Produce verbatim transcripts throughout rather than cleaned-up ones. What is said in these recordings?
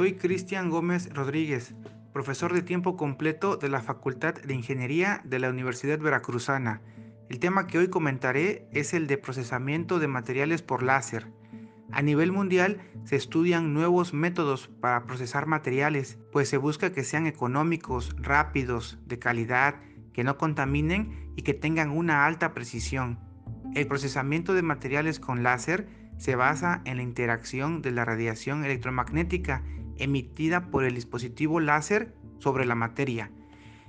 Soy Cristian Gómez Rodríguez, profesor de tiempo completo de la Facultad de Ingeniería de la Universidad Veracruzana. El tema que hoy comentaré es el de procesamiento de materiales por láser. A nivel mundial se estudian nuevos métodos para procesar materiales, pues se busca que sean económicos, rápidos, de calidad, que no contaminen y que tengan una alta precisión. El procesamiento de materiales con láser se basa en la interacción de la radiación electromagnética emitida por el dispositivo láser sobre la materia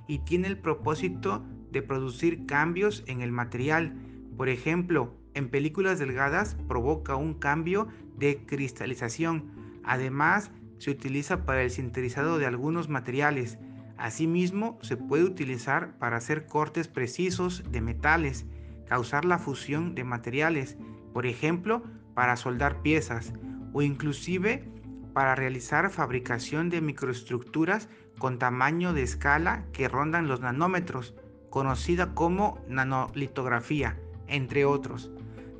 y tiene el propósito de producir cambios en el material. Por ejemplo, en películas delgadas provoca un cambio de cristalización. Además, se utiliza para el sinterizado de algunos materiales. Asimismo, se puede utilizar para hacer cortes precisos de metales, causar la fusión de materiales, por ejemplo, para soldar piezas, o inclusive para realizar fabricación de microestructuras con tamaño de escala que rondan los nanómetros, conocida como nanolitografía, entre otros.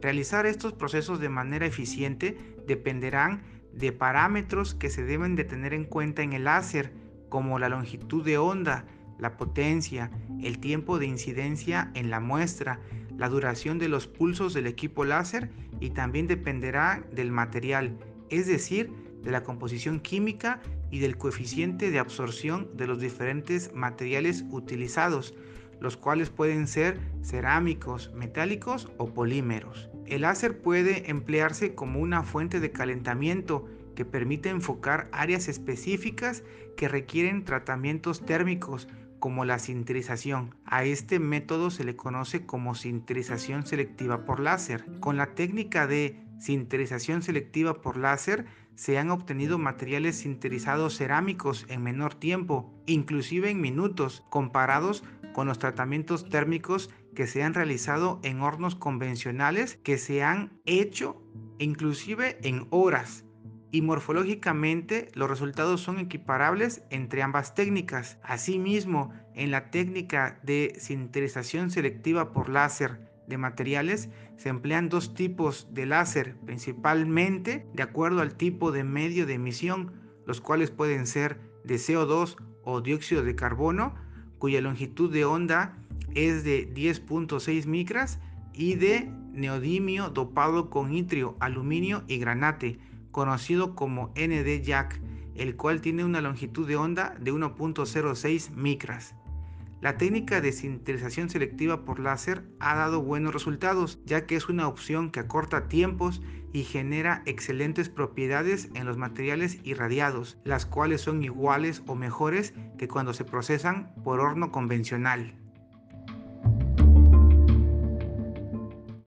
Realizar estos procesos de manera eficiente dependerán de parámetros que se deben de tener en cuenta en el láser, como la longitud de onda, la potencia, el tiempo de incidencia en la muestra, la duración de los pulsos del equipo láser, y también dependerá del material, es decir, de la composición química y del coeficiente de absorción de los diferentes materiales utilizados, los cuales pueden ser cerámicos, metálicos o polímeros. El láser puede emplearse como una fuente de calentamiento que permite enfocar áreas específicas que requieren tratamientos térmicos, como la sinterización. A este método se le conoce como sinterización selectiva por láser. Con la técnica de sinterización selectiva por láser se han obtenido materiales sinterizados cerámicos en menor tiempo, inclusive en minutos, comparados con los tratamientos térmicos que se han realizado en hornos convencionales, que se han hecho inclusive en horas. Y morfológicamente los resultados son equiparables entre ambas técnicas. Asimismo, en la técnica de sinterización selectiva por láser de materiales se emplean dos tipos de láser, principalmente de acuerdo al tipo de medio de emisión, los cuales pueden ser de C O dos o dióxido de carbono, cuya longitud de onda es de diez punto seis micras, y de neodimio dopado con itrio, aluminio y granate, conocido como Nd:YAG, el cual tiene una longitud de onda de uno punto cero seis micras. La técnica de sinterización selectiva por láser ha dado buenos resultados, ya que es una opción que acorta tiempos y genera excelentes propiedades en los materiales irradiados, las cuales son iguales o mejores que cuando se procesan por horno convencional.